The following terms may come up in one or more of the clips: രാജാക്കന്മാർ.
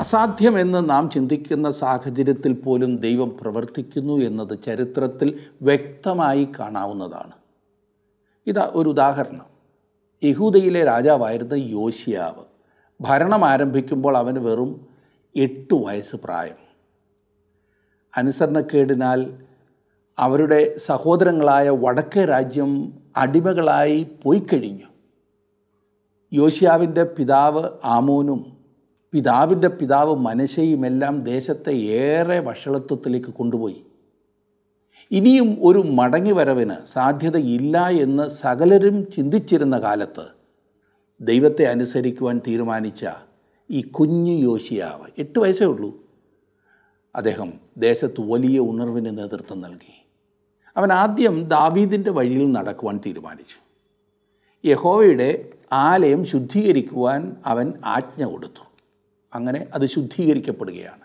അസാധ്യമെന്ന് നാം ചിന്തിക്കുന്ന സാഹചര്യത്തിൽ പോലും ദൈവം പ്രവർത്തിക്കുന്നു എന്നത് ചരിത്രത്തിൽ വ്യക്തമായി കാണാവുന്നതാണ്. ഇതാ ഒരു ഉദാഹരണം. യഹൂദയിലെ രാജാവായിരുന്ന യോശിയാവ് ഭരണം ആരംഭിക്കുമ്പോൾ അവന് വെറും 8 വയസ്സ് പ്രായം. അനുസരണക്കേടിനാൽ അവരുടെ സഹോദരങ്ങളായ വടക്കേ രാജ്യം അടിമകളായി പോയിക്കഴിഞ്ഞു. യോശിയാവിൻ്റെ പിതാവ് ആമോനും പിതാവിൻ്റെ പിതാവ് മനശ്ശെയുമെല്ലാം ദേശത്തെ ഏറെ വഷളത്വത്തിലേക്ക് കൊണ്ടുപോയി. ഇനിയും ഒരു മടങ്ങിവരവിന് സാധ്യതയില്ല എന്ന് സകലരും ചിന്തിച്ചിരുന്ന കാലത്ത് ദൈവത്തെ അനുസരിക്കുവാൻ തീരുമാനിച്ച ഈ കുഞ്ഞു യോശിയാവ്, 8 വയസ്സേ ഉള്ളൂ, അദ്ദേഹം ദേശത്ത് വലിയ ഉണർവിന് നേതൃത്വം നൽകി. അവൻ ആദ്യം ദാവീദിൻ്റെ വഴിയിൽ നടക്കുവാൻ തീരുമാനിച്ചു. യഹോവയുടെ ആലയം ശുദ്ധീകരിക്കുവാൻ അവൻ ആജ്ഞ കൊടുത്തു. അങ്ങനെ അത് ശുദ്ധീകരിക്കപ്പെടുകയാണ്.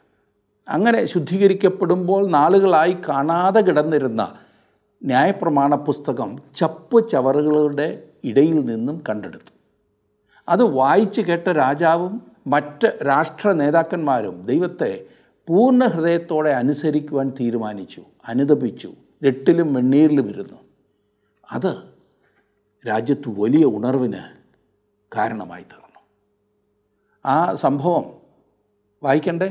അങ്ങനെ ശുദ്ധീകരിക്കപ്പെടുമ്പോൾ നാളുകളായി കാണാതെ കിടന്നിരുന്ന ന്യായപ്രമാണ പുസ്തകം ചപ്പ് ചവറുകളുടെ ഇടയിൽ നിന്നും കണ്ടെടുത്തു. അത് വായിച്ചു കേട്ട രാജാവും മറ്റ് രാഷ്ട്ര നേതാക്കന്മാരും ദൈവത്തെ പൂർണ്ണ ഹൃദയത്തോടെ അനുസരിക്കുവാൻ തീരുമാനിച്ചു, അനുതപിച്ചു, രട്ടിലും വെണ്ണീരിലും ഇരുന്നു. അത് രാജ്യത്ത് വലിയ ഉണർവിന് കാരണമായി തീർന്നു. ആ സംഭവം വായിക്കണ്ടേ?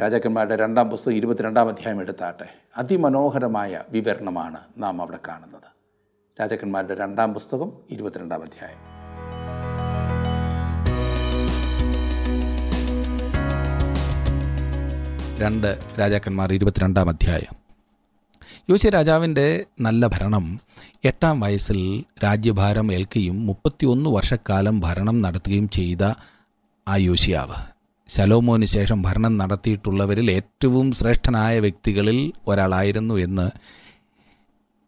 രാജാക്കന്മാരുടെ 2-ാം പുസ്തകം 22-ാം അധ്യായം എടുത്താട്ടെ. അതിമനോഹരമായ വിവരണമാണ് നാം അവിടെ കാണുന്നത്. രാജാക്കന്മാരുടെ 2-ാം പുസ്തകം 22-ാം അധ്യായം. രാജാക്കന്മാർ 22-ാം അധ്യായം. യോശിയ രാജാവിൻ്റെ നല്ല ഭരണം 8-ാം വയസ്സിൽ രാജ്യഭാരം ഏൽക്കുകയും 31 വർഷക്കാലം ഭരണം നടത്തുകയും ചെയ്ത ആ യോശിയാവ് ശലോമോന് ശേഷം ഭരണം നടത്തിയിട്ടുള്ളവരിൽ ഏറ്റവും ശ്രേഷ്ഠനായ വ്യക്തികളിൽ ഒരാളായിരുന്നു എന്ന്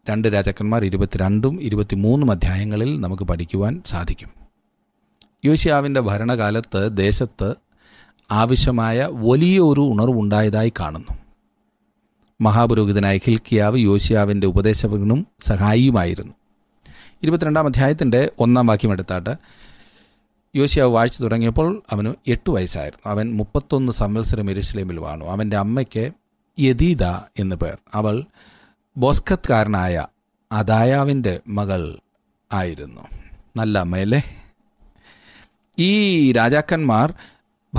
2 രാജാക്കന്മാർ 22-ഉം 23-ഉം അധ്യായങ്ങളിൽ നമുക്ക് പഠിക്കുവാൻ സാധിക്കും. യോശിയാവിൻ്റെ ഭരണകാലത്ത് ദേശത്ത് ആവശ്യമായ വലിയ ഒരു ഉണർവുണ്ടായതായി കാണുന്നു. മഹാപുരോഹിതനായ ഹിൽക്കിയാവ് യോശിയാവിൻ്റെ ഉപദേശകനും സഹായിയുമായിരുന്നു. 22-ാം അധ്യായത്തിൻ്റെ 1-ാം വാക്യം എടുത്താട്ട്. യോശിയാവ് വാഴ്ച തുടങ്ങിയപ്പോൾ അവന് 8 വയസ്സായിരുന്നു. അവൻ 31 സംവത്സരം യെരൂശലേമിൽ വാണു. അവൻ്റെ അമ്മയ്ക്ക് യദീദ എന്നു പേർ. അവൾ ബോസ്കത്കാരനായ അദായാവിൻ്റെ മകൾ ആയിരുന്നു. നല്ല അമ്മയല്ലേ? ഈ രാജാക്കന്മാർ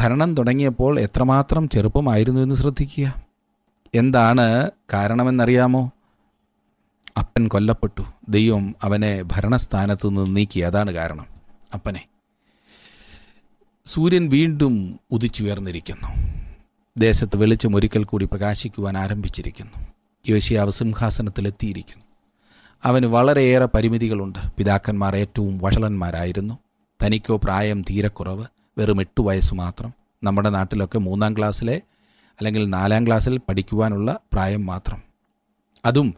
ഭരണം തുടങ്ങിയപ്പോൾ എത്രമാത്രം ചെറുപ്പമായിരുന്നു എന്ന് ശ്രദ്ധിക്കുക. എന്താണ് കാരണമെന്നറിയാമോ? അപ്പൻ കൊല്ലപ്പെട്ടു. ദൈവം അവനെ ഭരണസ്ഥാനത്ത് നിന്ന് നീക്കി. അതാണ് കാരണം. അപ്പനെ സൂര്യൻ വീണ്ടും ഉദിച്ചുയർന്നിരിക്കുന്നു. ദേശത്ത് വെളിച്ചം ഒരിക്കൽ കൂടി പ്രകാശിക്കുവാൻ ആരംഭിച്ചിരിക്കുന്നു. യോശിയാവ് സിംഹാസനത്തിലെത്തിയിരിക്കുന്നു. അവന് വളരെയേറെ പരിമിതികളുണ്ട്. പിതാക്കന്മാർ ഏറ്റവും വഷളന്മാരായിരുന്നു. തനിക്കോ പ്രായം തീരെക്കുറവ്, വെറും 8 വയസ്സ് മാത്രം. നമ്മുടെ നാട്ടിലൊക്കെ 3-ാം ക്ലാസ്സിലെ അല്ലെങ്കിൽ 4-ാം ക്ലാസ്സിൽ പഠിക്കുവാനുള്ള പ്രായം മാത്രം. അതും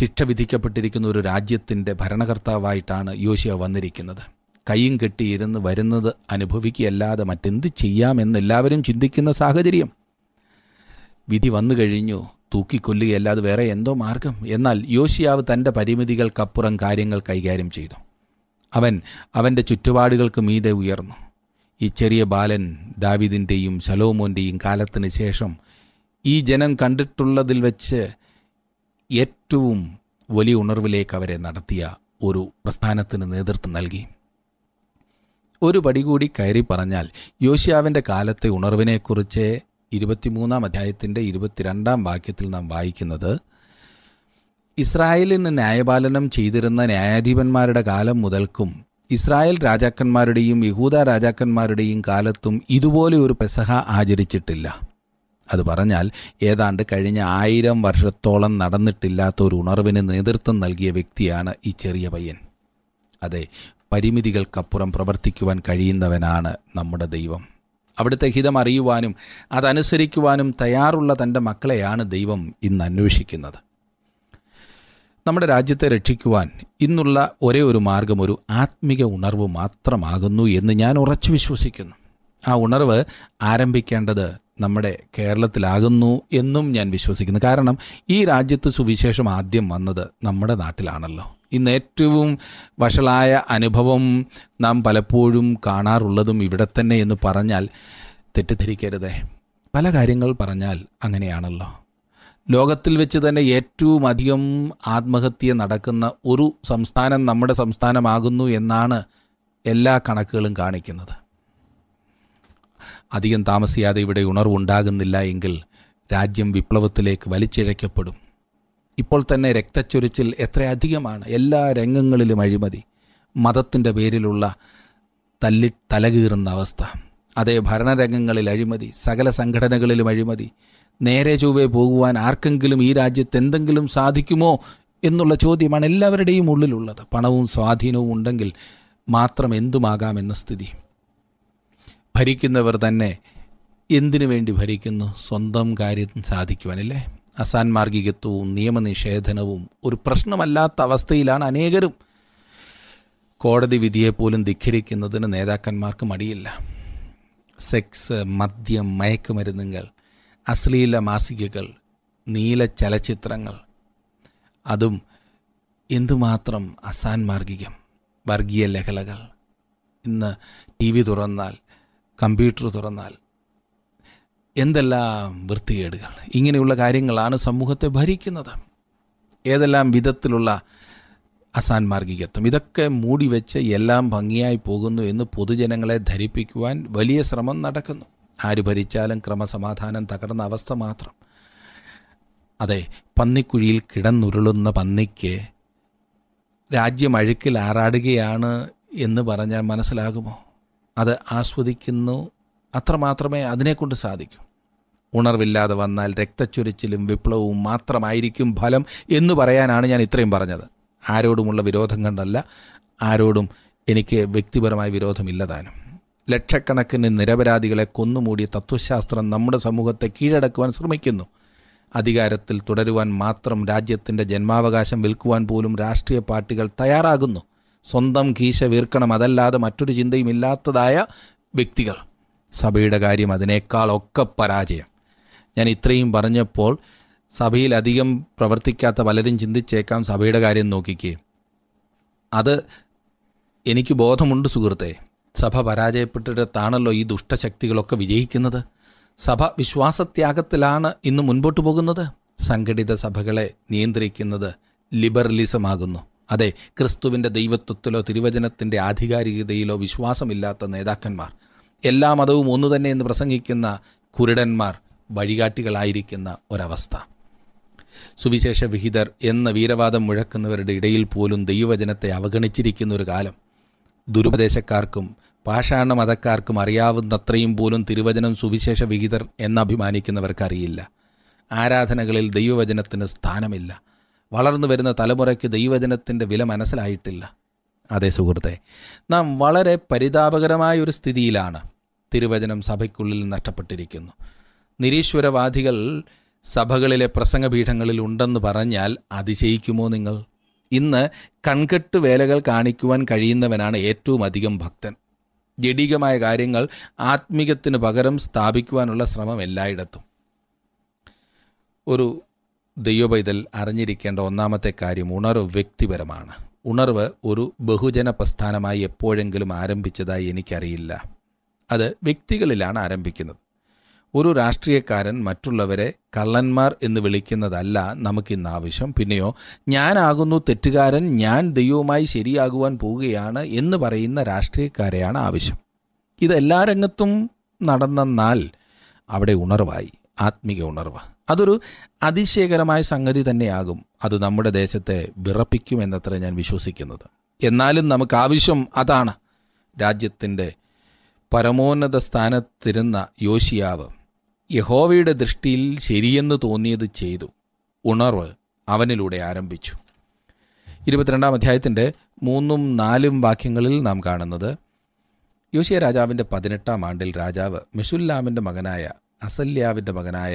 ശിക്ഷ വിധിക്കപ്പെട്ടിരിക്കുന്ന ഒരു രാജ്യത്തിൻ്റെ ഭരണകർത്താവായിട്ടാണ് യോശിയാവ് വന്നിരിക്കുന്നത്. കൈയും കെട്ടിയിരുന്ന് വരുന്നത് അനുഭവിക്കുകയല്ലാതെ മറ്റെന്ത് ചെയ്യാമെന്ന് എല്ലാവരും ചിന്തിക്കുന്ന സാഹചര്യം. വിധി വന്നു കഴിഞ്ഞു, തൂക്കിക്കൊല്ലുകയല്ലാതെ വേറെ എന്തോ മാർഗം. എന്നാൽ യോശിയാവ് തൻ്റെ പരിമിതികൾക്കപ്പുറം കാര്യങ്ങൾ കൈകാര്യം ചെയ്തു. അവൻ്റെ ചുറ്റുപാടുകൾക്ക് മീതെ ഉയർന്നു. ഈ ചെറിയ ബാലൻ ദാവീദിൻ്റെയും ശലോമോൻ്റെയും കാലത്തിന് ശേഷം ഈ ജനം കണ്ടിട്ടുള്ളതിൽ വെച്ച് ഏറ്റവും വലിയ ഉണർവിലേക്ക് അവരെ നടത്തിയ ഒരു പ്രസ്ഥാനത്തിന് നേതൃത്വം നൽകി. ഒരു പടി കൂടി കയറി പറഞ്ഞാൽ യോശിയാവിൻ്റെ കാലത്തെ ഉണർവിനെക്കുറിച്ച് 23-ാം അധ്യായത്തിൻ്റെ 22-ാം വാക്യത്തിൽ നാം വായിക്കുന്നത്, ഇസ്രായേലിന് ന്യായപാലനം ചെയ്തിരുന്ന ന്യായാധിപന്മാരുടെ കാലം മുതൽക്കും ഇസ്രായേൽ രാജാക്കന്മാരുടെയും യഹൂദ രാജാക്കന്മാരുടെയും കാലത്തും ഇതുപോലെ ഒരു പെസഹ ആചരിച്ചിട്ടില്ല. അത് പറഞ്ഞാൽ ഏതാണ്ട് കഴിഞ്ഞ 1000 വർഷത്തോളം നടന്നിട്ടില്ലാത്ത ഒരു ഉണർവിന് നേതൃത്വം നൽകിയ വ്യക്തിയാണ് ഈ ചെറിയ പയ്യൻ. അതെ, പരിമിതികൾക്കപ്പുറം പ്രവർത്തിക്കുവാൻ കഴിയുന്നവനാണ് നമ്മുടെ ദൈവം. അവിടുത്തെ ഹിതം അറിയുവാനും അതനുസരിക്കുവാനും തയ്യാറുള്ള തൻ്റെ മക്കളെയാണ് ദൈവം ഇന്ന് അന്വേഷിക്കുന്നത്. നമ്മുടെ രാജ്യത്തെ രക്ഷിക്കുവാൻ ഇന്നുള്ള ഒരേ ഒരു മാർഗം ഒരു ആത്മിക ഉണർവ് മാത്രമാകുന്നു എന്ന് ഞാൻ ഉറച്ചു വിശ്വസിക്കുന്നു. ആ ഉണർവ് ആരംഭിക്കേണ്ടത് നമ്മുടെ കേരളത്തിലാകുന്നു എന്നും ഞാൻ വിശ്വസിക്കുന്നു. കാരണം ഈ രാജ്യത്ത് സുവിശേഷം ആദ്യം വന്നത് നമ്മുടെ നാട്ടിലാണല്ലോ. ഇന്ന് ഏറ്റവും വഷളായ അനുഭവം നാം പലപ്പോഴും കാണാറുള്ളതും ഇവിടെ തന്നെ എന്ന് പറഞ്ഞാൽ തെറ്റിദ്ധരിക്കരുതേ. പല കാര്യങ്ങൾ പറഞ്ഞാൽ അങ്ങനെയാണല്ലോ. ലോകത്തിൽ വെച്ച് തന്നെ ഏറ്റവും അധികം ആത്മഹത്യ നടക്കുന്ന ഒരു സംസ്ഥാനം നമ്മുടെ സംസ്ഥാനമാകുന്നു എന്നാണ് എല്ലാ കണക്കുകളും കാണിക്കുന്നത്. അധികം താമസിയാതെ ഇവിടെ ഉണർവുണ്ടാകുന്നില്ല എങ്കിൽ രാജ്യം വിപ്ലവത്തിലേക്ക് വലിച്ചിഴക്കപ്പെടും. ഇപ്പോൾ തന്നെ രക്തച്ചൊരിച്ചിൽ എത്രയധികമാണ്, എല്ലാ രംഗങ്ങളിലും അഴിമതി, മതത്തിൻ്റെ പേരിലുള്ള തലകീറുന്ന അവസ്ഥ, അതേ ഭരണരംഗങ്ങളിൽ അഴിമതി, സകല സംഘടനകളിലും അഴിമതി. നേരെ ചൊവ്വേ പോകുവാൻ ആർക്കെങ്കിലും ഈ രാജ്യത്ത് എന്തെങ്കിലും സാധിക്കുമോ എന്നുള്ള ചോദ്യമാണ് എല്ലാവരുടെയും ഉള്ളിലുള്ളത്. പണവും സ്വാധീനവും ഉണ്ടെങ്കിൽ മാത്രം എന്തുമാകാമെന്ന സ്ഥിതി. ഭരിക്കുന്നവർ തന്നെ എന്തിനു വേണ്ടി ഭരിക്കുന്നു? സ്വന്തം കാര്യം സാധിക്കുവാനല്ലേ. അസാൻമാർഗികത്വവും നിയമനിഷേധനവും ഒരു പ്രശ്നമല്ലാത്ത അവസ്ഥയിലാണ് അനേകരും. കോടതി വിധിയെപ്പോലും ധിഖരിക്കുന്നതിന് നേതാക്കന്മാർക്ക് മടിയില്ല. സെക്സ്, മദ്യം, മയക്കുമരുന്നുകൾ, അശ്ലീല മാസികകൾ, നീല ചലച്ചിത്രങ്ങൾ, അതും എന്തുമാത്രം അസാൻമാർഗികം. വർഗീയ ലഹളകൾ. ഇന്ന് ടി വി തുറന്നാൽ, കമ്പ്യൂട്ടർ തുറന്നാൽ എന്തെല്ലാം വൃത്തികേടുകൾ. ഇങ്ങനെയുള്ള കാര്യങ്ങളാണ് സമൂഹത്തെ ഭരിക്കുന്നത്. ഏതെല്ലാം വിധത്തിലുള്ള അസാൻമാർഗികത്വം. ഇതൊക്കെ മൂടിവെച്ച് എല്ലാം ഭംഗിയായി പോകുന്നു എന്ന് പൊതുജനങ്ങളെ ധരിപ്പിക്കുവാൻ വലിയ ശ്രമം നടക്കുന്നു. ആര് ഭരിച്ചാലും ക്രമസമാധാനം തകർന്ന അവസ്ഥ മാത്രം. അതെ, പന്നിക്കുഴിയിൽ കിടന്നുരുളുന്ന പന്നിക്ക് രാജ്യം അഴുക്കിൽ ആറാടുകയാണ് എന്ന് പറഞ്ഞാൽ മനസ്സിലാകുമോ? അത് ആസ്വദിക്കുന്നു അത്രമാത്രമേ അതിനെക്കൊണ്ട് സാധിക്കൂ. ഉണർവില്ലാതെ വന്നാൽ രക്തച്ചൊരിച്ചിലും വിപ്ലവവും മാത്രമായിരിക്കും ഫലം എന്ന് പറയാനാണ് ഞാൻ ഇത്രയും പറഞ്ഞത്. ആരോടുമുള്ള വിരോധം കണ്ടല്ല, ആരോടും എനിക്ക് വ്യക്തിപരമായ വിരോധമില്ല താനും. ലക്ഷക്കണക്കിന് നിരപരാധികളെ കൊന്നുമൂടിയ തത്വശാസ്ത്രം നമ്മുടെ സമൂഹത്തെ കീഴടക്കുവാൻ ശ്രമിക്കുന്നു. അധികാരത്തിൽ തുടരുവാൻ മാത്രം രാജ്യത്തിൻ്റെ ജന്മാവകാശം വിൽക്കുവാൻ പോലും രാഷ്ട്രീയ പാർട്ടികൾ തയ്യാറാകുന്നു. സ്വന്തം കീശ വീർക്കണം, അതല്ലാതെ മറ്റൊരു ചിന്തയും ഇല്ലാത്തതായ വ്യക്തികൾ. സഭയുടെ കാര്യം അതിനേക്കാളൊക്കെ പരാജയം. ഞാൻ ഇത്രയും പറഞ്ഞപ്പോൾ സഭയിലധികം പ്രവർത്തിക്കാത്ത പലരും ചിന്തിച്ചേക്കാം, സഭയുടെ കാര്യം നോക്കിക്കേ, അത് എനിക്ക് ബോധമുണ്ട് സുഹൃത്തെ, സഭ പരാജയപ്പെട്ടിടത്താണല്ലോ ഈ ദുഷ്ടശക്തികളൊക്കെ വിജയിക്കുന്നത്. സഭ വിശ്വാസത്യാഗത്തിലാണ് ഇന്ന് മുൻപോട്ട് പോകുന്നത്. സംഘടിത സഭകളെ നിയന്ത്രിക്കുന്നത് ലിബറലിസമാകുന്നു. അതെ, ക്രിസ്തുവിൻ്റെ ദൈവത്വത്തിലോ തിരുവചനത്തിൻ്റെ ആധികാരികതയിലോ വിശ്വാസമില്ലാത്ത നേതാക്കന്മാർ, എല്ലാ മതവും ഒന്നു തന്നെ എന്ന് പ്രസംഗിക്കുന്ന കുരുടന്മാർ, വഴികാട്ടികളായിരിക്കുന്ന ഒരവസ്ഥ. സുവിശേഷ വിഹിതർ എന്ന വീരവാദം മുഴക്കുന്നവരുടെ ഇടയിൽ പോലും ദൈവവചനത്തെ അവഗണിച്ചിരിക്കുന്ന ഒരു കാലം. ദുരുപദേശക്കാർക്കും പാഷാണ മതക്കാർക്കും അറിയാവുന്നത്രയും പോലും തിരുവചനം സുവിശേഷ വിഹിതർ എന്നഭിമാനിക്കുന്നവർക്കറിയില്ല. ആരാധനകളിൽ ദൈവവചനത്തിന് സ്ഥാനമില്ല. വളർന്നു വരുന്ന തലമുറയ്ക്ക് ദൈവവചനത്തിൻ്റെ വില മനസ്സിലായിട്ടില്ല. അതേ സുഹൃത്തെ, നാം വളരെ പരിതാപകരമായ ഒരു സ്ഥിതിയിലാണ്. തിരുവചനം സഭയ്ക്കുള്ളിൽ നഷ്ടപ്പെട്ടിരിക്കുന്നു. നിരീശ്വരവാദികൾ സഭകളിലെ പ്രസംഗപീഠങ്ങളിൽ ഉണ്ടെന്ന് പറഞ്ഞാൽ അതിശയിക്കുമോ നിങ്ങൾ? ഇന്ന് കൺകെട്ട് വേലകൾ കാണിക്കുവാൻ കഴിയുന്നവനാണ് ഏറ്റവും അധികം ഭക്തൻ. ജഡികമായ കാര്യങ്ങൾ ആത്മീകത്തിന് പകരം സ്ഥാപിക്കുവാനുള്ള ശ്രമം എല്ലായിടത്തും. ഒരു ദൈവപൈതൽ അറിഞ്ഞിരിക്കേണ്ട ഒന്നാമത്തെ കാര്യം, ഉണർവ് വ്യക്തിപരമാണ്. ഉണർവ് ഒരു ബഹുജന പ്രസ്ഥാനമായി എപ്പോഴെങ്കിലും ആരംഭിച്ചതായി എനിക്കറിയില്ല. അത് വ്യക്തികളിലാണ് ആരംഭിക്കുന്നത്. ഒരു രാഷ്ട്രീയക്കാരൻ മറ്റുള്ളവരെ കള്ളന്മാർ എന്ന് വിളിക്കുന്നതല്ല നമുക്കിന്ന് ആവശ്യം. പിന്നെയോ ഞാനാകുന്നു തെറ്റുകാരൻ, ഞാൻ ദൈവവുമായി ശരിയാകുവാൻ പോവുകയാണ് എന്ന് പറയുന്ന രാഷ്ട്രീയക്കാരെയാണ് ആവശ്യം. ഇതെല്ലാ രംഗത്തും നടന്നെന്നാൽ അവിടെ ഉണർവായി, ആത്മീക ഉണർവ്. അതൊരു അതിശയകരമായ സംഗതി തന്നെയാകും. അത് നമ്മുടെ ദേശത്തെ വിറപ്പിക്കുമെന്നത്ര ഞാൻ വിശ്വസിക്കുന്നത്. എന്നാലും നമുക്കാവശ്യം അതാണ്. രാജ്യത്തിൻ്റെ പരമോന്നത സ്ഥാനത്തിരുന്ന യോശിയാവ് യഹോവയുടെ ദൃഷ്ടിയിൽ ശരിയെന്ന് തോന്നിയത് ചെയ്തു. ഉണർവ് അവനിലൂടെ ആരംഭിച്ചു. 22-ാം അധ്യായത്തിൻ്റെ 3-4 വാക്യങ്ങളിൽ നാം കാണുന്നത്, യോശിയ രാജാവിൻ്റെ 18-ാം ആണ്ടിൽ രാജാവ് മെഷുല്ലാമിൻ്റെ മകനായ അസല്യാവിൻ്റെ മകനായ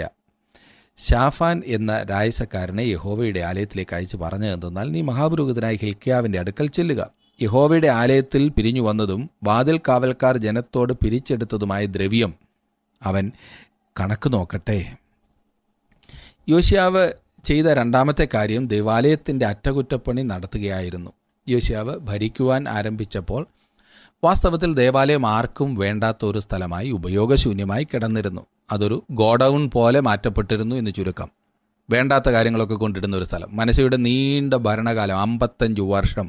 ഷാഫാൻ എന്ന രായസക്കാരനെ യഹോവയുടെ ആലയത്തിലേക്ക് അയച്ച് പറഞ്ഞതെന്നാൽ, നീ മഹാപുരോഹിതനായ ഹിൽക്കിയാവിൻ്റെ അടുക്കൽ ചെല്ലുക. യഹോവയുടെ ആലയത്തിൽ പിരിഞ്ഞു വന്നതും വാതിൽ കാവൽക്കാർ ജനത്തോട് പിരിച്ചെടുത്തതുമായ ദ്രവ്യം അവൻ കണക്ക് നോക്കട്ടെ. യോശിയാവ് ചെയ്ത രണ്ടാമത്തെ കാര്യം ദൈവാലയത്തിൻ്റെ അറ്റകുറ്റപ്പണി നടത്തുകയായിരുന്നു. യോശിയാവ് ഭരിക്കുവാൻ ആരംഭിച്ചപ്പോൾ വാസ്തവത്തിൽ ദേവാലയം ആർക്കും വേണ്ടാത്ത ഒരു സ്ഥലമായി ഉപയോഗശൂന്യമായി കിടന്നിരുന്നു. അതൊരു ഗോഡൌൺ പോലെ മാറ്റപ്പെട്ടിരുന്നു എന്ന് ചുരുക്കം. വേണ്ടാത്ത കാര്യങ്ങളൊക്കെ കൊണ്ടിരുന്ന ഒരു സ്ഥലം. മനശ്ശെയുടെ നീണ്ട ഭരണകാലം 55 വർഷം,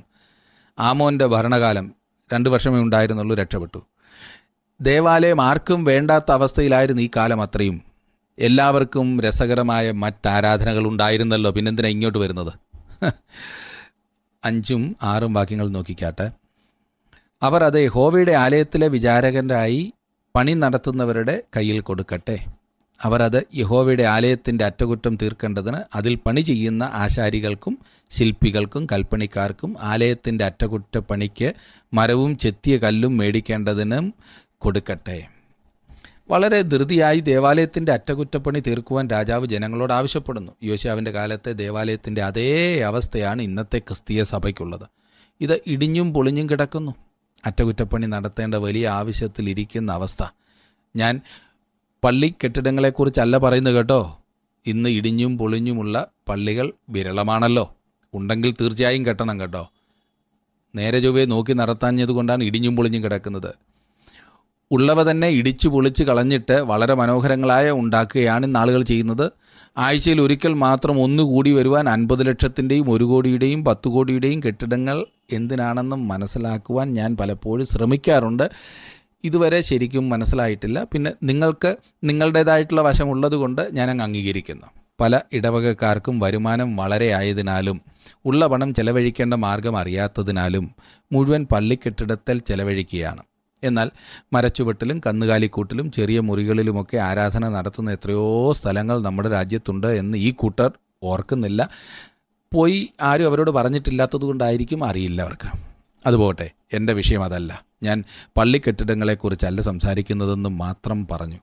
ആമോൻ്റെ ഭരണകാലം 2 വർഷമേ ഉണ്ടായിരുന്നുള്ളൂ, രക്ഷപ്പെട്ടു. ദേവാലയം ആർക്കും വേണ്ടാത്ത അവസ്ഥയിലായിരുന്നു ഈ കാലം അത്രയും. എല്ലാവർക്കും രസകരമായ മറ്റാരാധനകൾ ഉണ്ടായിരുന്നല്ലോ, പിന്നെന്തിനാ ഇങ്ങോട്ട് വരുന്നത്? 5-6 വാക്യങ്ങൾ നോക്കിക്കാട്ടെ. അവർ അത് യഹോവയുടെ ആലയത്തിലെ വിചാരകരായി പണി നടത്തുന്നവരുടെ കയ്യിൽ കൊടുക്കട്ടെ. അവർ അത് യഹോവയുടെ ആലയത്തിൻ്റെ അറ്റകുറ്റം തീർക്കേണ്ടതിന് അതിൽ പണി ചെയ്യുന്ന ആശാരികൾക്കും ശില്പികൾക്കും കൽപ്പണിക്കാർക്കും ആലയത്തിൻ്റെ അറ്റകുറ്റപ്പണിക്ക് മരവും ചെത്തിയ കല്ലും മേടിക്കേണ്ടതിനും കൊടുക്കട്ടെ. വളരെ ധൃതിയായി ദേവാലയത്തിൻ്റെ അറ്റകുറ്റപ്പണി തീർക്കുവാൻ രാജാവ് ജനങ്ങളോട് ആവശ്യപ്പെടുന്നു. യോശുവാവിൻ്റെ കാലത്തെ ദേവാലയത്തിൻ്റെ അതേ അവസ്ഥയാണ് ഇന്നത്തെ ക്രിസ്തീയ സഭയ്ക്കുള്ളത്. ഇത് ഇടിഞ്ഞും പൊളിഞ്ഞും കിടക്കുന്നു. അറ്റകുറ്റപ്പണി നടത്തേണ്ട വലിയ ആവശ്യത്തിലിരിക്കുന്ന അവസ്ഥ. ഞാൻ പള്ളി കെട്ടിടങ്ങളെക്കുറിച്ചല്ല പറയുന്നത് കേട്ടോ. ഇന്ന് ഇടിഞ്ഞും പൊളിഞ്ഞുമുള്ള പള്ളികൾ വിരളമാണല്ലോ. ഉണ്ടെങ്കിൽ തീർച്ചയായും കെട്ടണം കേട്ടോ. നേരെ ചൊവ്വേ നോക്കി നടത്താഞ്ഞത് കൊണ്ടാണ് ഇടിഞ്ഞും പൊളിഞ്ഞും കിടക്കുന്നത്. ഉള്ളവ തന്നെ ഇടിച്ചു പൊളിച്ച് കളഞ്ഞിട്ട് വളരെ മനോഹരങ്ങളായ ഉണ്ടാക്കുകയാണ് ഇന്നാളുകൾ ചെയ്യുന്നത്. ആഴ്ചയിൽ ഒരിക്കൽ മാത്രം ഒന്നുകൂടി വരുവാൻ 50 ലക്ഷത്തിൻ്റെയും 1 കോടിയുടെയും 10 കോടിയുടെയും കെട്ടിടങ്ങൾ എന്തിനാണെന്നും മനസ്സിലാക്കുവാൻ ഞാൻ പലപ്പോഴും ശ്രമിക്കാറുണ്ട്. ഇതുവരെ ശരിക്കും മനസ്സിലായിട്ടില്ല. പിന്നെ നിങ്ങൾക്ക് നിങ്ങളുടേതായിട്ടുള്ള വശമുള്ളത് കൊണ്ട് ഞാനങ്ങ് അംഗീകരിക്കുന്നു. പല ഇടവകക്കാർക്കും വരുമാനം വളരെ ആയതിനാലും ഉള്ള പണം ചെലവഴിക്കേണ്ട മാർഗം അറിയാത്തതിനാലും മുഴുവൻ പള്ളിക്കെട്ടിടത്തിൽ ചെലവഴിക്കുകയാണ്. എന്നാൽ മരച്ചുവട്ടിലും കന്നുകാലിക്കൂട്ടിലും ചെറിയ മുറികളിലുമൊക്കെ ആരാധന നടത്തുന്ന എത്രയോ സ്ഥലങ്ങൾ നമ്മുടെ രാജ്യത്തുണ്ട് എന്ന് ഈ കൂട്ടർ ഓർക്കുന്നില്ല. പോയി ആരും അവരോട് പറഞ്ഞിട്ടില്ലാത്തത് കൊണ്ടായിരിക്കും, അറിയില്ല അവർക്ക്. അതുപോട്ടെ, എൻ്റെ വിഷയം അതല്ല. ഞാൻ പള്ളിക്കെട്ടിടങ്ങളെക്കുറിച്ചല്ല സംസാരിക്കുന്നതെന്ന് മാത്രം പറഞ്ഞു.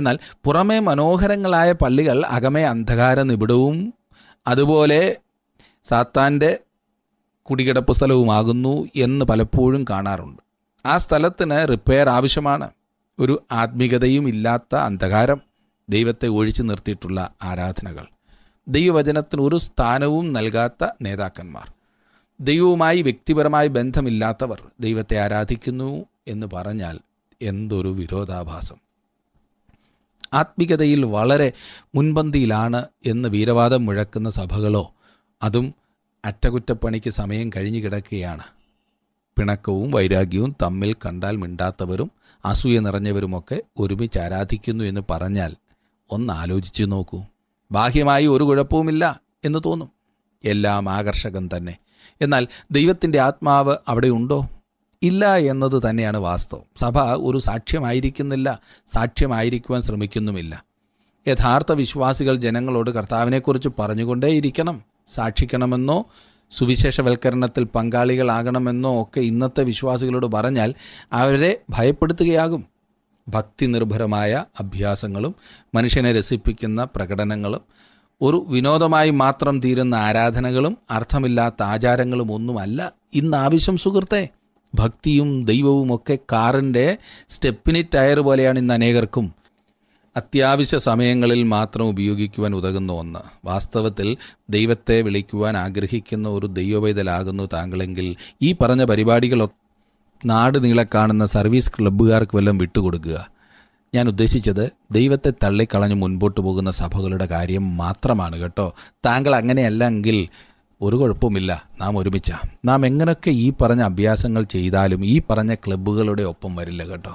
എന്നാൽ പുറമേ മനോഹരങ്ങളായ പള്ളികൾ അകമേ അന്ധകാര നിബിഡവും അതുപോലെ സാത്താൻ്റെ കുടികിടപ്പ് സ്ഥലവുമാകുന്നു എന്ന് പലപ്പോഴും കാണാറുണ്ട്. ആ സ്ഥലത്തിന് റിപ്പയർ ആവശ്യമാണ്. ഒരു ആത്മീകതയും ഇല്ലാത്ത അന്ധകാരം, ദൈവത്തെ ഒഴിച്ചു നിർത്തിയിട്ടുള്ള ആരാധനകൾ, ദൈവവചനത്തിന് ഒരു സ്ഥാനവും നൽകാത്ത നേതാക്കന്മാർ, ദൈവവുമായി വ്യക്തിപരമായി ബന്ധമില്ലാത്തവർ ദൈവത്തെ ആരാധിക്കുന്നു എന്ന് പറഞ്ഞാൽ എന്തൊരു വിരോധാഭാസം! ആത്മീകതയിൽ വളരെ മുൻപന്തിയിലാണ് എന്ന് വീരവാദം മുഴക്കുന്ന സഭകളോ അതും അറ്റകുറ്റപ്പണിക്ക് സമയം കഴിഞ്ഞു കിടക്കുകയാണ്. പിണക്കവും വൈരാഗ്യവും തമ്മിൽ കണ്ടാൽ മിണ്ടാത്തവരും അസൂയ നിറഞ്ഞവരുമൊക്കെ ഒരുമിച്ച് ആരാധിക്കുന്നു എന്ന് പറഞ്ഞാൽ ഒന്നാലോചിച്ചു നോക്കൂ. ബാഹ്യമായി ഒരു കുഴപ്പവുമില്ല എന്ന് തോന്നും, എല്ലാം ആകർഷകം തന്നെ. എന്നാൽ ദൈവത്തിൻ്റെ ആത്മാവ് അവിടെയുണ്ടോ? ഇല്ല എന്നത് തന്നെയാണ് വാസ്തവം. സഭ ഒരു സാക്ഷ്യമായിരിക്കുന്നില്ല, സാക്ഷ്യമായിരിക്കുവാൻ ശ്രമിക്കുന്നുമില്ല. യഥാർത്ഥ വിശ്വാസികൾ ജനങ്ങളോട് കർത്താവിനെക്കുറിച്ച് പറഞ്ഞുകൊണ്ടേയിരിക്കണം. സാക്ഷിക്കണമെന്നോ സുവിശേഷവൽക്കരണത്തിൽ പങ്കാളികളാകണമെന്നോ ഒക്കെ ഇന്നത്തെ വിശ്വാസികളോട് പറഞ്ഞാൽ അവരെ ഭയപ്പെടുത്തുകയാകും. ഭക്തി നിർഭരമായ അഭ്യാസങ്ങളും മനുഷ്യനെ രസിപ്പിക്കുന്ന പ്രകടനങ്ങളും ഒരു വിനോദമായി മാത്രം തീരുന്ന ആരാധനകളും അർത്ഥമില്ലാത്ത ആചാരങ്ങളും ഒന്നുമല്ല ഇന്നാവശ്യം. സുഹൃത്തെ, ഭക്തിയും ദൈവവും ഒക്കെ കാറിൻ്റെ സ്റ്റെപ്പിനി ടയർ പോലെയാണ് ഇന്ന് അനേകർക്കും. അത്യാവശ്യ സമയങ്ങളിൽ മാത്രം ഉപയോഗിക്കുവാൻ ഉതകുന്ന ഒന്ന്. വാസ്തവത്തിൽ ദൈവത്തെ വിളിക്കുവാൻ ആഗ്രഹിക്കുന്ന ഒരു ദൈവവൈതലാകുന്നു താങ്കളെങ്കിൽ ഈ പറഞ്ഞ പരിപാടികളൊക്കെ നാട് നീളെ കാണുന്ന സർവീസ് ക്ലബ്ബുകാർക്ക് വല്ലതും വിട്ടുകൊടുക്കുക. ഞാൻ ഉദ്ദേശിച്ചത് ദൈവത്തെ തള്ളിക്കളഞ്ഞ് മുൻപോട്ട് പോകുന്ന സഭകളുടെ കാര്യം മാത്രമാണ് കേട്ടോ. താങ്കൾ അങ്ങനെയല്ലെങ്കിൽ ഒരു കുഴപ്പമില്ല, നാം ഒരുമിച്ച. നാം എങ്ങനെയൊക്കെ ഈ പറഞ്ഞ അഭ്യാസങ്ങൾ ചെയ്താലും ഈ പറഞ്ഞ ക്ലബ്ബുകളുടെ ഒപ്പം വരില്ല കേട്ടോ.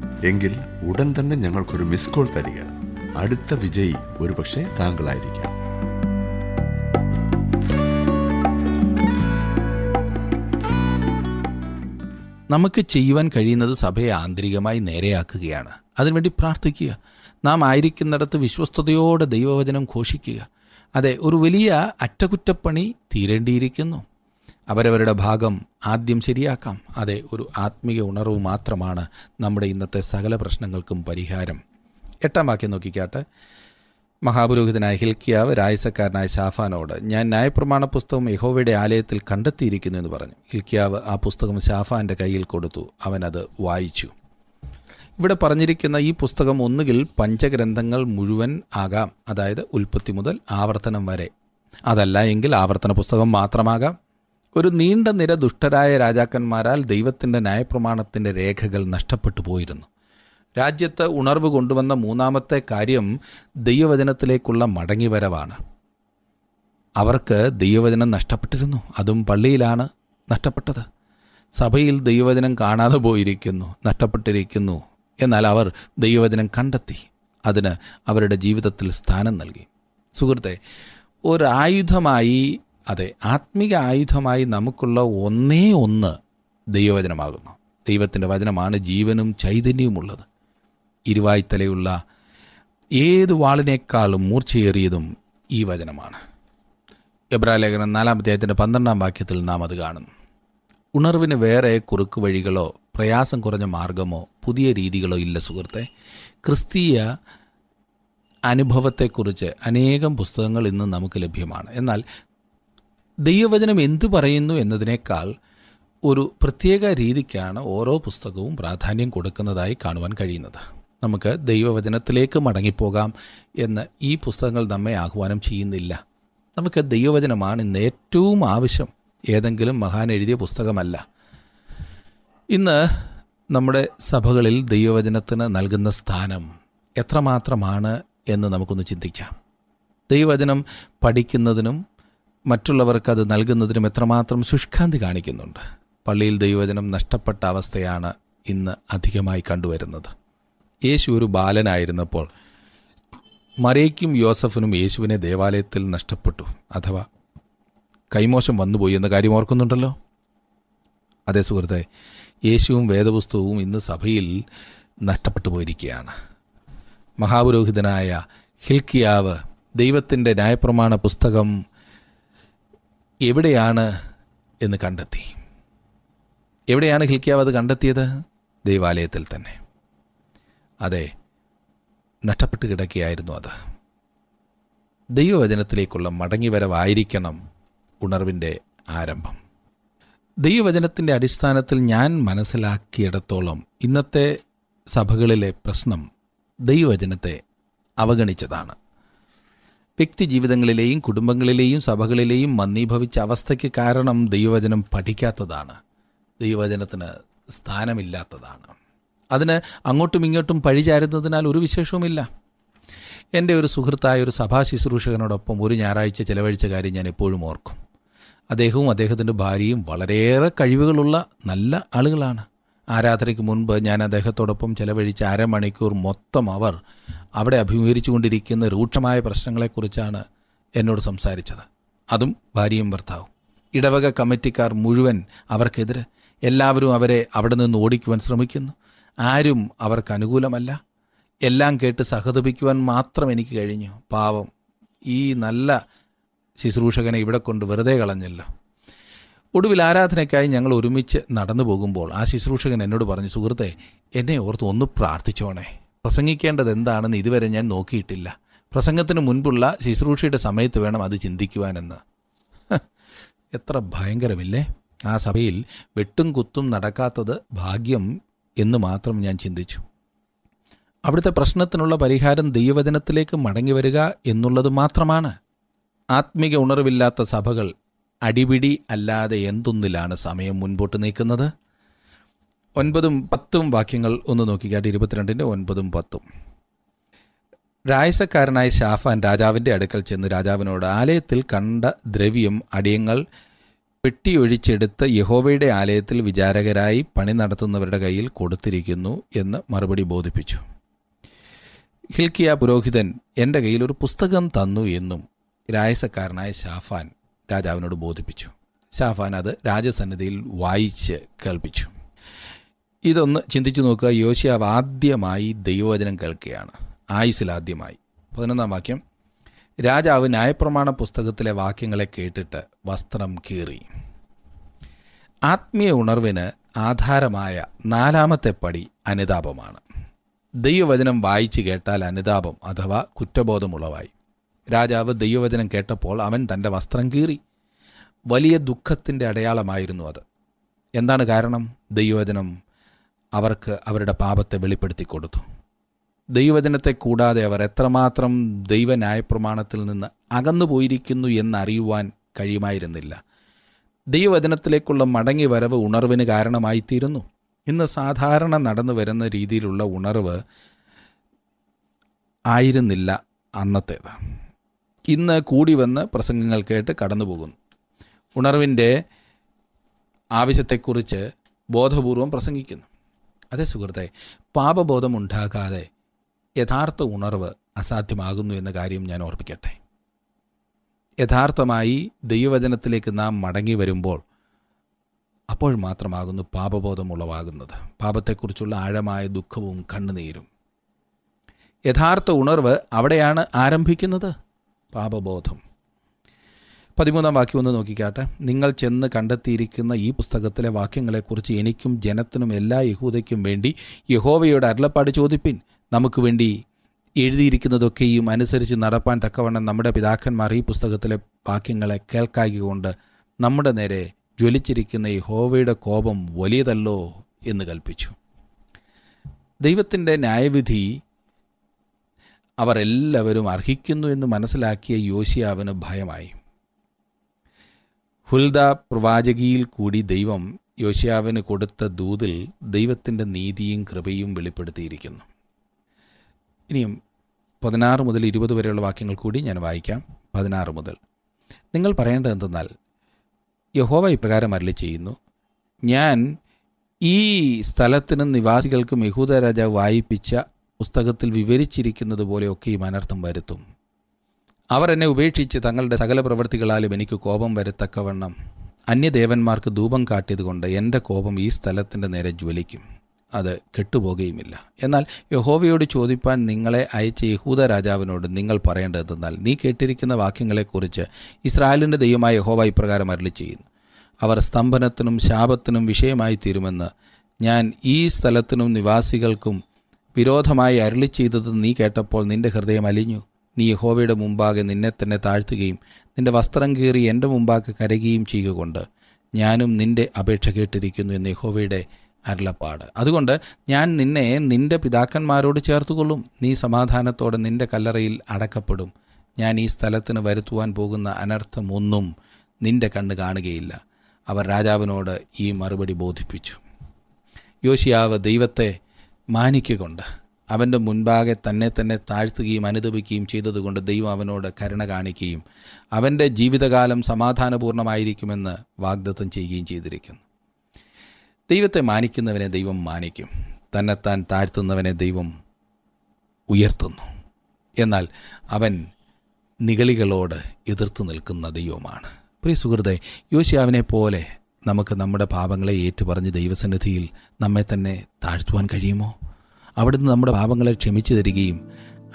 എങ്കിൽ ഉടൻ തന്നെ ഞങ്ങൾക്കൊരു മിസ് കോൾ തരിക. അടുത്ത വിജയി ഒരുപക്ഷെ താങ്കളായിരിക്കാം. നമുക്ക് ചെയ്യുവാൻ കഴിയുന്നത് സഭയെ ആന്തരികമായി നേരെയാക്കുകയാണ്. അതിനുവേണ്ടി പ്രാർത്ഥിക്കുക. നാം ആയിരിക്കുന്നിടത്ത് വിശ്വസ്തയോടെ ദൈവവചനം ഘോഷിക്കുക. അതെ, ഒരു വലിയ അറ്റകുറ്റപ്പണി തീരേണ്ടിയിരിക്കുന്നു. അവരവരുടെ ഭാഗം ആദ്യം ശരിയാക്കാം. അതെ, ഒരു ആത്മീയ ഉണർവ് മാത്രമാണ് നമ്മുടെ ഇന്നത്തെ സകല പ്രശ്നങ്ങൾക്കും പരിഹാരം. 8-ാം വാക്യം നോക്കിക്കാട്ടെ. മഹാപുരോഹിതനായ ഹിൽക്കിയാവ് രായസക്കാരനായ ഷാഫാനോട്, ഞാൻ ന്യായപ്രമാണ പുസ്തകം യഹോവയുടെ ആലയത്തിൽ കണ്ടെത്തിയിരിക്കുന്നു എന്ന് പറഞ്ഞു. ഹിൽക്കിയാവ് ആ പുസ്തകം ഷാഫാൻ്റെ കയ്യിൽ കൊടുത്തു. അവനത് വായിച്ചു. ഇവിടെ പറഞ്ഞിരിക്കുന്ന ഈ പുസ്തകം ഒന്നുകിൽ പഞ്ചഗ്രന്ഥങ്ങൾ മുഴുവൻ ആകാം, അതായത് ഉൽപ്പത്തി മുതൽ ആവർത്തനം വരെ. അതല്ല എങ്കിൽ ആവർത്തന പുസ്തകം മാത്രമാകാം. ഒരു നീണ്ട നിര ദുഷ്ടരായ രാജാക്കന്മാരാൽ ദൈവത്തിൻ്റെ ന്യായപ്രമാണത്തിൻ്റെ രേഖകൾ നഷ്ടപ്പെട്ടു പോയിരുന്നു. രാജ്യത്ത് ഉണർവ് കൊണ്ടുവന്ന 3-മത്തെ കാര്യം ദൈവവചനത്തിലേക്കുള്ള മടങ്ങിവരവാണ്. അവർക്ക് ദൈവവചനം നഷ്ടപ്പെട്ടിരുന്നു. അതും പള്ളിയിലാണ് നഷ്ടപ്പെട്ടത്. സഭയിൽ ദൈവവചനം കാണാതെ പോയിരിക്കുന്നു, നഷ്ടപ്പെട്ടിരിക്കുന്നു. എന്നാൽ അവർ ദൈവവചനം കണ്ടെത്തി, അതിന് അവരുടെ ജീവിതത്തിൽ സ്ഥാനം നൽകി. സുഹൃത്തെ, ഒരായുധമായി, അതെ ആത്മീക ആയുധമായി നമുക്കുള്ള 1 ദൈവവചനമാകുന്നു. ദൈവത്തിൻ്റെ വചനമാണ് ജീവനും ചൈതന്യവുമുള്ളത്. ഇരുവായ്ത്തലയുള്ള ഏത് വാളിനേക്കാളും മൂർച്ചയേറിയതും ഈ വചനമാണ്. എബ്രായലേഖനം 4-ാം അധ്യായത്തിൻ്റെ 12-ാം വാക്യത്തിൽ നാം അത് കാണുന്നു. ഉണർവിന് വേറെ കുറുക്കു വഴികളോ പ്രയാസം കുറഞ്ഞ മാർഗമോ പുതിയ രീതികളോ ഇല്ല. സുഹൃത്തെ, ക്രിസ്തീയ അനുഭവത്തെക്കുറിച്ച് അനേകം പുസ്തകങ്ങൾ ഇന്ന് നമുക്ക് ലഭ്യമാണ്. എന്നാൽ ദൈവവചനം എന്തു പറയുന്നു എന്നതിനേക്കാൾ ഒരു പ്രത്യേക രീതിക്കാണ് ഓരോ പുസ്തകവും പ്രാധാന്യം കൊടുക്കുന്നതായി കാണുവാൻ കഴിയുന്നത്. നമുക്ക് ദൈവവചനത്തിലേക്ക് മടങ്ങിപ്പോകാം എന്ന് ഈ പുസ്തകങ്ങൾ നമ്മെ ആഹ്വാനം ചെയ്യുന്നില്ല. നമുക്ക് ദൈവവചനമാണ് ഇന്ന് ഏറ്റവും ആവശ്യം, ഏതെങ്കിലും മഹാൻ എഴുതിയ പുസ്തകമല്ല. ഇന്ന് നമ്മുടെ സഭകളിൽ ദൈവവചനത്തിന് നൽകുന്ന സ്ഥാനം എത്രമാത്രമാണ് എന്ന് നമുക്കൊന്ന് ചിന്തിക്കാം. ദൈവവചനം പഠിക്കുന്നതിനും മറ്റുള്ളവർക്കത് നൽകുന്നതിനും എത്രമാത്രം ശുഷ്കാന്തി കാണിക്കുന്നുണ്ട്. പള്ളിയിൽ ദൈവവചനം നഷ്ടപ്പെട്ട അവസ്ഥയാണ് ഇന്ന് അധികമായി കണ്ടുവരുന്നത്. യേശു ഒരു ബാലനായിരുന്നപ്പോൾ മറിയയ്ക്കും യോസഫിനും യേശുവിനെ ദേവാലയത്തിൽ നഷ്ടപ്പെട്ടു, അഥവാ കൈമോശം വന്നുപോയി എന്ന കാര്യം ഓർക്കുന്നുണ്ടല്ലോ. അതേ സുഹൃത്തെ, യേശുവും വേദപുസ്തകവും ഇന്ന് സഭയിൽ നഷ്ടപ്പെട്ടു പോയിരിക്കുകയാണ്. മഹാപുരോഹിതനായ ഹിൽക്കിയാവ് ദൈവത്തിൻ്റെ ന്യായപ്രമാണ പുസ്തകം എവിടെയാണ് എന്ന് കണ്ടെത്തി. എവിടെയാണ് ഹിൽക്കിയാവ് അത് കണ്ടെത്തിയത്? ദൈവാലയത്തിൽ തന്നെ. അതെ, നഷ്ടപ്പെട്ട് കിടക്കുകയായിരുന്നു അത്. ദൈവവചനത്തിലേക്കുള്ള മടങ്ങിവരവായിരിക്കണം ഉണർവിൻ്റെ ആരംഭം. ദൈവവചനത്തിൻ്റെ അടിസ്ഥാനത്തിൽ ഞാൻ മനസ്സിലാക്കിയിടത്തോളം ഇന്നത്തെ സഭകളിലെ പ്രശ്നം ദൈവവചനത്തെ അവഗണിച്ചതാണ്. വ്യക്തി ജീവിതങ്ങളിലെയും കുടുംബങ്ങളിലെയും സഭകളിലെയും മന്ദീഭവിച്ച അവസ്ഥയ്ക്ക് കാരണം ദൈവവചനം പഠിക്കാത്തതാണ്, ദൈവവചനത്തിന് സ്ഥാനമില്ലാത്തതാണ്. അതിന് അങ്ങോട്ടും ഇങ്ങോട്ടും പഴിചാരുന്നതിനാൽ ഒരു വിശേഷവുമില്ല. എൻ്റെ ഒരു സുഹൃത്തായ ഒരു സഭാ ശുശ്രൂഷകനോടൊപ്പം ഒരു ഞായറാഴ്ച ചിലവഴിച്ച കാര്യം ഞാൻ എപ്പോഴും ഓർക്കും. അദ്ദേഹവും അദ്ദേഹത്തിൻ്റെ ഭാര്യയും വളരെയേറെ കഴിവുകളുള്ള നല്ല ആളുകളാണ്. ആരാധനയ്ക്ക് മുൻപ് ഞാൻ അദ്ദേഹത്തോടൊപ്പം ചിലവഴിച്ച 1/2 മണിക്കൂർ മൊത്തം അവർ അവിടെ അഭിമുഖീകരിച്ചുകൊണ്ടിരിക്കുന്ന രൂക്ഷമായ പ്രശ്നങ്ങളെക്കുറിച്ചാണ് എന്നോട് സംസാരിച്ചത്. അതും ഭാര്യയും ഭർത്താവും. ഇടവക കമ്മിറ്റിക്കാർ മുഴുവൻ അവർക്കെതിരെ, എല്ലാവരും അവരെ അവിടെ നിന്ന് ഓടിക്കുവാൻ ശ്രമിക്കുന്നു. ആരും അവർക്ക് അനുകൂലമല്ല. എല്ലാം കേട്ട് സഹതപിക്കുവാൻ മാത്രം എനിക്ക് കഴിഞ്ഞു. പാവം, ഈ നല്ല ശുശ്രൂഷകനെ ഇവിടെ കൊണ്ട് വെറുതെ കളഞ്ഞല്ലോ. ഒടുവിൽ ആരാധനയ്ക്കായി ഞങ്ങൾ ഒരുമിച്ച് നടന്നു പോകുമ്പോൾ ആ ശുശ്രൂഷകൻ എന്നോട് പറഞ്ഞു, സുഹൃത്തെ, എന്നെ ഓർത്ത് ഒന്ന് പ്രാർത്ഥിച്ചോണേ. പ്രസംഗിക്കേണ്ടത് എന്താണെന്ന് ഇതുവരെ ഞാൻ നോക്കിയിട്ടില്ല. പ്രസംഗത്തിന് മുൻപുള്ള ശുശ്രൂഷയുടെ സമയത്ത് വേണം അത് ചിന്തിക്കുവാനെന്ന്. എത്ര ഭയങ്കരമില്ലേ! ആ സഭയിൽ വെട്ടും കുത്തും നടക്കാത്തത് ഭാഗ്യം എന്ന് മാത്രം ഞാൻ ചിന്തിച്ചു. അവിടുത്തെ പ്രശ്നത്തിനുള്ള പരിഹാരം ദൈവവചനത്തിലേക്ക് മടങ്ങിവരിക എന്നുള്ളത് മാത്രമാണ്. ആത്മീക ഉണർവില്ലാത്ത സഭകൾ അടിപിടി അല്ലാതെ എന്തൊന്നിലാണ് സമയം മുൻപോട്ട് നീക്കുന്നത്? 9-ഉം 10-ഉം വാക്യങ്ങൾ ഒന്ന് നോക്കിക്കാട്ട്. 22-ന്റെ 9-ഉം 10-ഉം. രായസക്കാരനായ ഷാഫാൻ രാജാവിൻ്റെ അടുക്കൽ ചെന്ന് രാജാവിനോട്, ആലയത്തിൽ കണ്ട ദ്രവ്യം അടിയങ്ങൾ വെട്ടിയൊഴിച്ചെടുത്ത് യഹോവയുടെ ആലയത്തിൽ വിചാരകരായി പണി നടത്തുന്നവരുടെ കയ്യിൽ കൊടുത്തിരിക്കുന്നു എന്ന് മറുപടി ബോധിപ്പിച്ചു. ഹിൽക്കിയ പുരോഹിതൻ എൻ്റെ കയ്യിൽ ഒരു പുസ്തകം തന്നു എന്നും രായസക്കാരനായ ഷാഫാൻ രാജാവിനോട് ബോധിപ്പിച്ചു. ഷാഫാൻ അത് രാജസന്നിധിയിൽ വായിച്ച് കേൾപ്പിച്ചു. ഇതൊന്ന് ചിന്തിച്ചു നോക്കുക. യോശിയാവ് ആദ്യമായി ദൈവവചനം കേൾക്കുകയാണ്, ആയുസിലാദ്യമായി. 11-ാം വാക്യം. രാജാവ് ന്യായപ്രമാണ പുസ്തകത്തിലെ വാക്യങ്ങളെ കേട്ടിട്ട് വസ്ത്രം കീറി. ആത്മീയ ഉണർവിന് ആധാരമായ നാലാമത്തെ പടി അനുതാപമാണ്. ദൈവവചനം വായിച്ചു കേട്ടാൽ അനുതാപം അഥവാ കുറ്റബോധമുളവായി. രാജാവ് ദൈവവചനം കേട്ടപ്പോൾ അവൻ തൻ്റെ വസ്ത്രം കീറി. വലിയ ദുഃഖത്തിൻ്റെ അടയാളമായിരുന്നു അത്. എന്താണ് കാരണം? ദൈവവചനം അവർക്ക് അവരുടെ പാപത്തെ വെളിപ്പെടുത്തി കൊടുത്തു. ദൈവവചനത്തെ കൂടാതെ അവർ എത്രമാത്രം ദൈവന്യായപ്രമാണത്തിൽ നിന്ന് അകന്നുപോയിരിക്കുന്നു എന്നറിയുവാൻ കഴിയുമായിരുന്നില്ല. ദൈവവചനത്തിലേക്കുള്ള മടങ്ങി വരവ് ഉണർവിന് കാരണമായിത്തീരുന്നു. ഇന്ന് സാധാരണ നടന്നു വരുന്ന രീതിയിലുള്ള ഉണർവ് ആയിരുന്നില്ല അന്നത്തേത്. ഇന്ന് കൂടി വന്ന് പ്രസംഗങ്ങൾ കേട്ട് കടന്നു പോകുന്നു. ഉണർവിൻ്റെ ആവശ്യത്തെക്കുറിച്ച് ബോധപൂർവം പ്രസംഗിക്കുന്നു. അതേ സുഹൃത്തെ, പാപബോധമുണ്ടാകാതെ യഥാർത്ഥ ഉണർവ് അസാധ്യമാകുന്നു എന്ന കാര്യം ഞാൻ ഓർമ്മിക്കട്ടെ. യഥാർത്ഥമായി ദൈവവചനത്തിലേക്ക് നാം മടങ്ങി വരുമ്പോൾ അപ്പോൾ മാത്രമാകുന്നു പാപബോധം ഉളവാകുന്നത്, പാപത്തെക്കുറിച്ചുള്ള ആഴമായ ദുഃഖവും കണ്ണുനീരും. യഥാർത്ഥ ഉണർവ് അവിടെയാണ് ആരംഭിക്കുന്നത്, പാപബോധം. 13-ാം വാക്യം ഒന്ന് നോക്കിക്കാട്ടെ. നിങ്ങൾ ചെന്ന് കണ്ടെത്തിയിരിക്കുന്ന ഈ പുസ്തകത്തിലെ വാക്യങ്ങളെക്കുറിച്ച് എനിക്കും ജനത്തിനും എല്ലാ യഹൂദയ്ക്കും വേണ്ടി യഹോവയുടെ അരുളപ്പാട് ചോദിപ്പിൻ. നമുക്ക് വേണ്ടി എഴുതിയിരിക്കുന്നതൊക്കെയും അനുസരിച്ച് നടപ്പാൻ തക്കവണ്ണം നമ്മുടെ പിതാക്കന്മാർ ഈ പുസ്തകത്തിലെ വാക്യങ്ങളെ കേൾക്കായികൊണ്ട് നമ്മുടെ നേരെ ജ്വലിച്ചിരിക്കുന്ന യഹോവയുടെ കോപം വലിയതല്ലോ എന്ന് കൽപ്പിച്ചു. ദൈവത്തിൻ്റെ ന്യായവിധി അവർ എല്ലാവരും അർഹിക്കുന്നു എന്ന് മനസ്സിലാക്കിയ യോശിയാവിന് ഭയമായി. ഹുൽദ പ്രവാചകിയിൽ കൂടി ദൈവം യോശിയാവിന് കൊടുത്ത ദൂതിൽ ദൈവത്തിൻ്റെ നീതിയും കൃപയും വെളിപ്പെടുത്തിയിരിക്കുന്നു. ഇനിയും 16 മുതൽ 20 വരെയുള്ള വാക്യങ്ങൾ കൂടി ഞാൻ വായിക്കാം. 16 മുതൽ നിങ്ങൾ പറയേണ്ടത് എന്തെന്നാൽ, യഹോവ ഇപ്രകാരം അരുളി ചെയ്യുന്നു: ഞാൻ ഈ സ്ഥലത്തിനും നിവാസികൾക്കും യഹൂദ രാജാവ് വായിപ്പിച്ച പുസ്തകത്തിൽ വിവരിച്ചിരിക്കുന്നത് പോലെയൊക്കെയും അനർത്ഥം വരുത്തും. അവർ എന്നെ ഉപേക്ഷിച്ച് തങ്ങളുടെ സകല പ്രവൃത്തികളാലും എനിക്ക് കോപം വരത്തക്കവണ്ണം അന്യദേവന്മാർക്ക് ധൂപം കാട്ടിയതുകൊണ്ട് എൻ്റെ കോപം ഈ സ്ഥലത്തിൻ്റെ നേരെ ജ്വലിക്കും, അത് കെട്ടുപോകുകയുമില്ല. എന്നാൽ യഹോവയോട് ചോദിപ്പാൻ നിങ്ങളെ അയച്ച യഹൂദ രാജാവിനോട് നിങ്ങൾ പറയേണ്ടതെന്നാൽ, നീ കേട്ടിരിക്കുന്ന വാക്യങ്ങളെക്കുറിച്ച് ഇസ്രായേലിൻ്റെ ദൈവമായ യഹോവ ഇപ്രകാരം അരുളി ചെയ്യുന്നു: അവർ സ്തംഭനത്തിനും ശാപത്തിനും വിഷയമായി തീരുമെന്ന് ഞാൻ ഈ സ്ഥലത്തിനും നിവാസികൾക്കും വിരോധമായി അരുളി ചെയ്തത് നീ കേട്ടപ്പോൾ നിൻ്റെ ഹൃദയം അലിഞ്ഞു. നീ യഹോവയുടെ മുമ്പാകെ നിന്നെ തന്നെ താഴ്ത്തുകയും നിൻ്റെ വസ്ത്രം കീറി എൻ്റെ മുമ്പാകെ കരയുകയും ചെയ്യുക കൊണ്ട് ഞാനും നിൻ്റെ അപേക്ഷ കേട്ടിരിക്കുന്നു എന്ന് യഹോവയുടെ അരുളപ്പാട്. അതുകൊണ്ട് ഞാൻ നിന്നെ നിൻ്റെ പിതാക്കന്മാരോട് ചേർത്തുകൊള്ളും, നീ സമാധാനത്തോടെ നിൻ്റെ കല്ലറയിൽ അടക്കപ്പെടും. ഞാൻ ഈ സ്ഥലത്തിന് വരുത്തുവാൻ പോകുന്ന അനർത്ഥമൊന്നും നിൻ്റെ കണ്ണ് കാണുകയില്ല. അവർ രാജാവിനോട് ഈ മറുപടി ബോധിപ്പിച്ചു. യോശിയാവ് ദൈവത്തെ മാനിക്കൊണ്ട് അവൻ്റെ മുൻപാകെ തന്നെ താഴ്ത്തുകയും അനുദപിക്കുകയും ചെയ്തതുകൊണ്ട് ദൈവം അവനോട് കരുണ കാണിക്കുകയും അവൻ്റെ ജീവിതകാലം സമാധാനപൂർണ്ണമായിരിക്കുമെന്ന് വാഗ്ദത്തം ചെയ്യുകയും ചെയ്തിരിക്കുന്നു. ദൈവത്തെ മാനിക്കുന്നവനെ ദൈവം മാനിക്കും, തന്നെത്താൻ താഴ്ത്തുന്നവനെ ദൈവം ഉയർത്തുന്നു. എന്നാൽ അവൻ നിഗളികളോട് എതിർത്ത് നിൽക്കുന്ന ദൈവമാണ്. പ്രിയ സുഹൃത്തെ, യോശിയാവിനെ പോലെ നമുക്ക് നമ്മുടെ പാപങ്ങളെ ഏറ്റുപറഞ്ഞ് ദൈവസന്നിധിയിൽ നമ്മെ തന്നെ താഴ്ത്തുവാൻ കഴിയുമോ? അവിടുന്ന് നമ്മുടെ പാപങ്ങളെ ക്ഷമിച്ചു തരികയും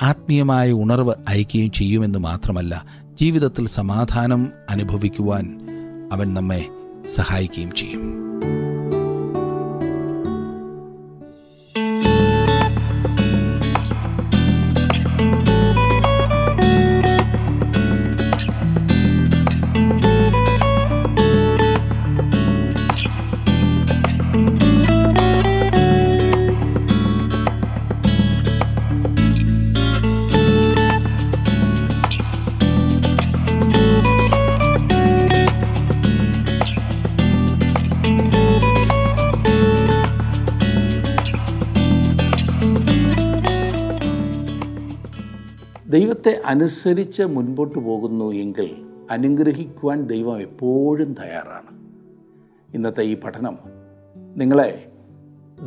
ആത്മീയമായ ഉണർവ് അയക്കുകയും ചെയ്യുമെന്ന് മാത്രമല്ല, ജീവിതത്തിൽ സമാധാനം അനുഭവിക്കുവാൻ അവൻ നമ്മെ സഹായിക്കുകയും ചെയ്യും. ദൈവത്തെ അനുസരിച്ച് മുൻപോട്ട് പോകുന്നു എങ്കിൽ അനുഗ്രഹിക്കുവാൻ ദൈവം എപ്പോഴും തയ്യാറാണ്. ഇന്നത്തെ ഈ പഠനം നിങ്ങളെ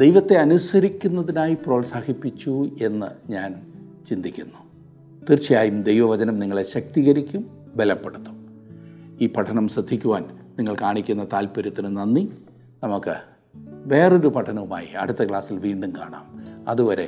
ദൈവത്തെ അനുസരിക്കുന്നതിനായി പ്രോത്സാഹിപ്പിച്ചു എന്ന് ഞാൻ ചിന്തിക്കുന്നു. തീർച്ചയായും ദൈവവചനം നിങ്ങളെ ശക്തീകരിക്കും, ബലപ്പെടുത്തും. ഈ പഠനം ശ്രദ്ധിക്കുവാൻ നിങ്ങൾ കാണിക്കുന്ന താല്പര്യത്തിന് നന്ദി. നമുക്ക് വേറൊരു പഠനവുമായി അടുത്ത ക്ലാസ്സിൽ വീണ്ടും കാണാം. അതുവരെ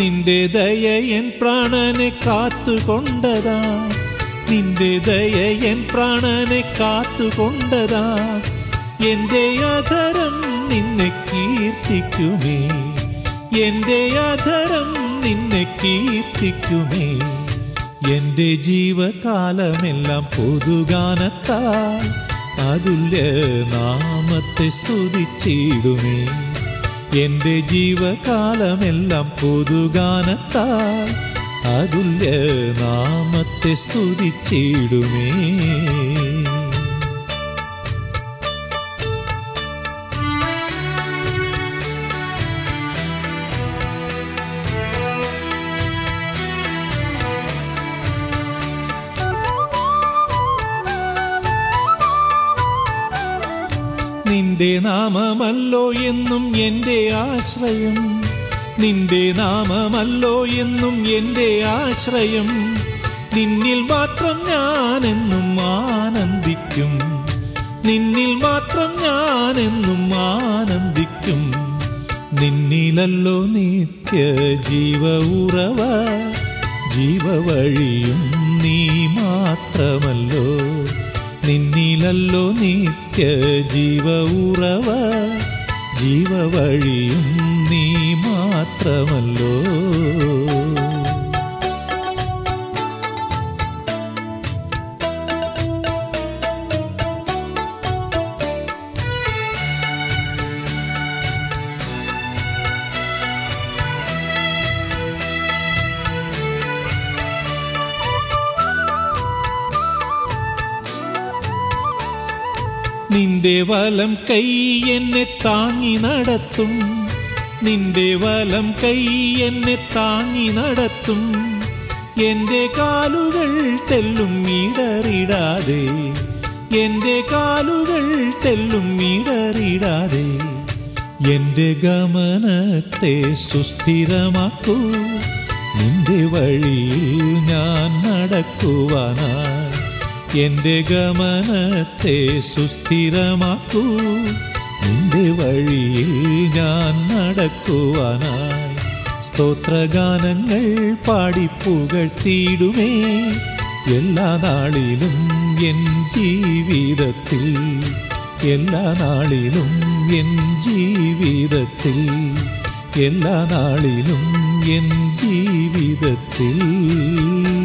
നിന്റെ ദയയൻ പ്രാണനെ കാത്തുകൊണ്ടതാ, നിന്റെ ദയയൻ പ്രാണനെ കാത്തുകൊണ്ടതാ, എൻ്റെ അധരം നിന്നെ കീർത്തിക്കുമേ, എൻ്റെ അധരം നിന്നെ കീർത്തിക്കുമേ. എൻ്റെ ജീവകാലമെല്ലാം പൊതുഗാനത്താൽ അതുല്യ നാമത്തെ സ്തുതിച്ചിടുമേ, എൻ്റെ ജീവകാലമെല്ലാം പൊതുഗാനത്താൽ അതുല്യ നാമത്തെ സ്തുതിച്ചിടുമേ. നിന്റെ നാമമല്ലോ എന്നും എൻ്റെ ആശ്രയം, നിന്റെ നാമമല്ലോ എന്നും എൻ്റെ ആശ്രയം, നിന്നിൽ മാത്രം ഞാനെന്നും ആനന്ദിക്കും, നിന്നിൽ മാത്രം ഞാനെന്നും ആനന്ദിക്കും. നിന്നിലല്ലോ നിത്യ ജീവഉറവ, ജീവവഴിയും നീ മാത്രമല്ലോ, നിന്നിലല്ലോ നിത്യ ജീവഉറവ, ജീവവഴിയും നീ മാത്രമല്ലോ. നിന്റെ വലം കൈ എന്നെ താങ്ങി നടത്തും, നിന്റെ വലം കൈ എന്നെ താങ്ങി നടത്തും, എൻ്റെ കാലുകൾ തെല്ലും ഇടറിടാതെ, എൻ്റെ കാലുകൾ തെല്ലും ഇടറിടാതെ. എൻ്റെ ഗമനത്തെ സുസ്ഥിരമാക്കൂ, നിന്റെ വഴിയിൽ ഞാൻ നടക്കുവാനായി, എൻ്റെ ഗമനത്തെ സുസ്ഥിരമാക്കൂ, നിന്റെ വഴിയിൽ ഞാൻ നടക്കുവാനായി. സ്തോത്രഗാനങ്ങൾ പാടിപ്പുകഴ്ത്തിയിടുമേ എല്ലാ നാളിലും എൻ ജീവിതത്തിൽ, എല്ലാ നാളിലും എൻ ജീവിതത്തിൽ, എല്ലാ നാളിലും എൻ ജീവിതത്തിൽ.